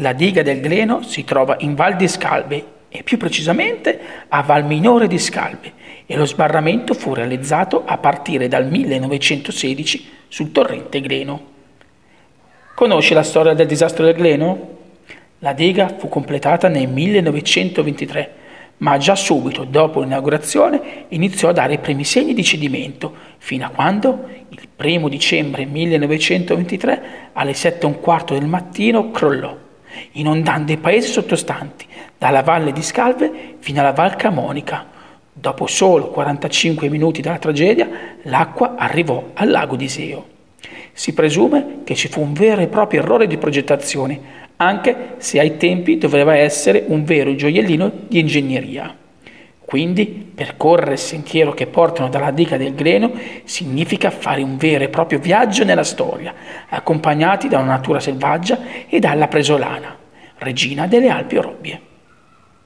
La diga del Gleno si trova in Val di Scalve e più precisamente a Vilminore di Scalve e lo sbarramento fu realizzato a partire dal 1916 sul torrente Gleno. Conosci la storia del disastro del Gleno? La diga fu completata nel 1923, ma già subito dopo l'inaugurazione iniziò a dare i primi segni di cedimento, fino a quando, il 1 dicembre 1923, alle 7:15 del mattino crollò, inondando i paesi sottostanti, dalla valle di Scalve fino alla Val Camonica. Dopo solo 45 minuti dalla tragedia, l'acqua arrivò al lago d'Iseo. Si presume che ci fu un vero e proprio errore di progettazione, anche se ai tempi doveva essere un vero gioiellino di ingegneria. Quindi, percorrere il sentiero che portano dalla diga del Gleno significa fare un vero e proprio viaggio nella storia, accompagnati da una natura selvaggia e dalla Presolana, regina delle Alpi Orobie.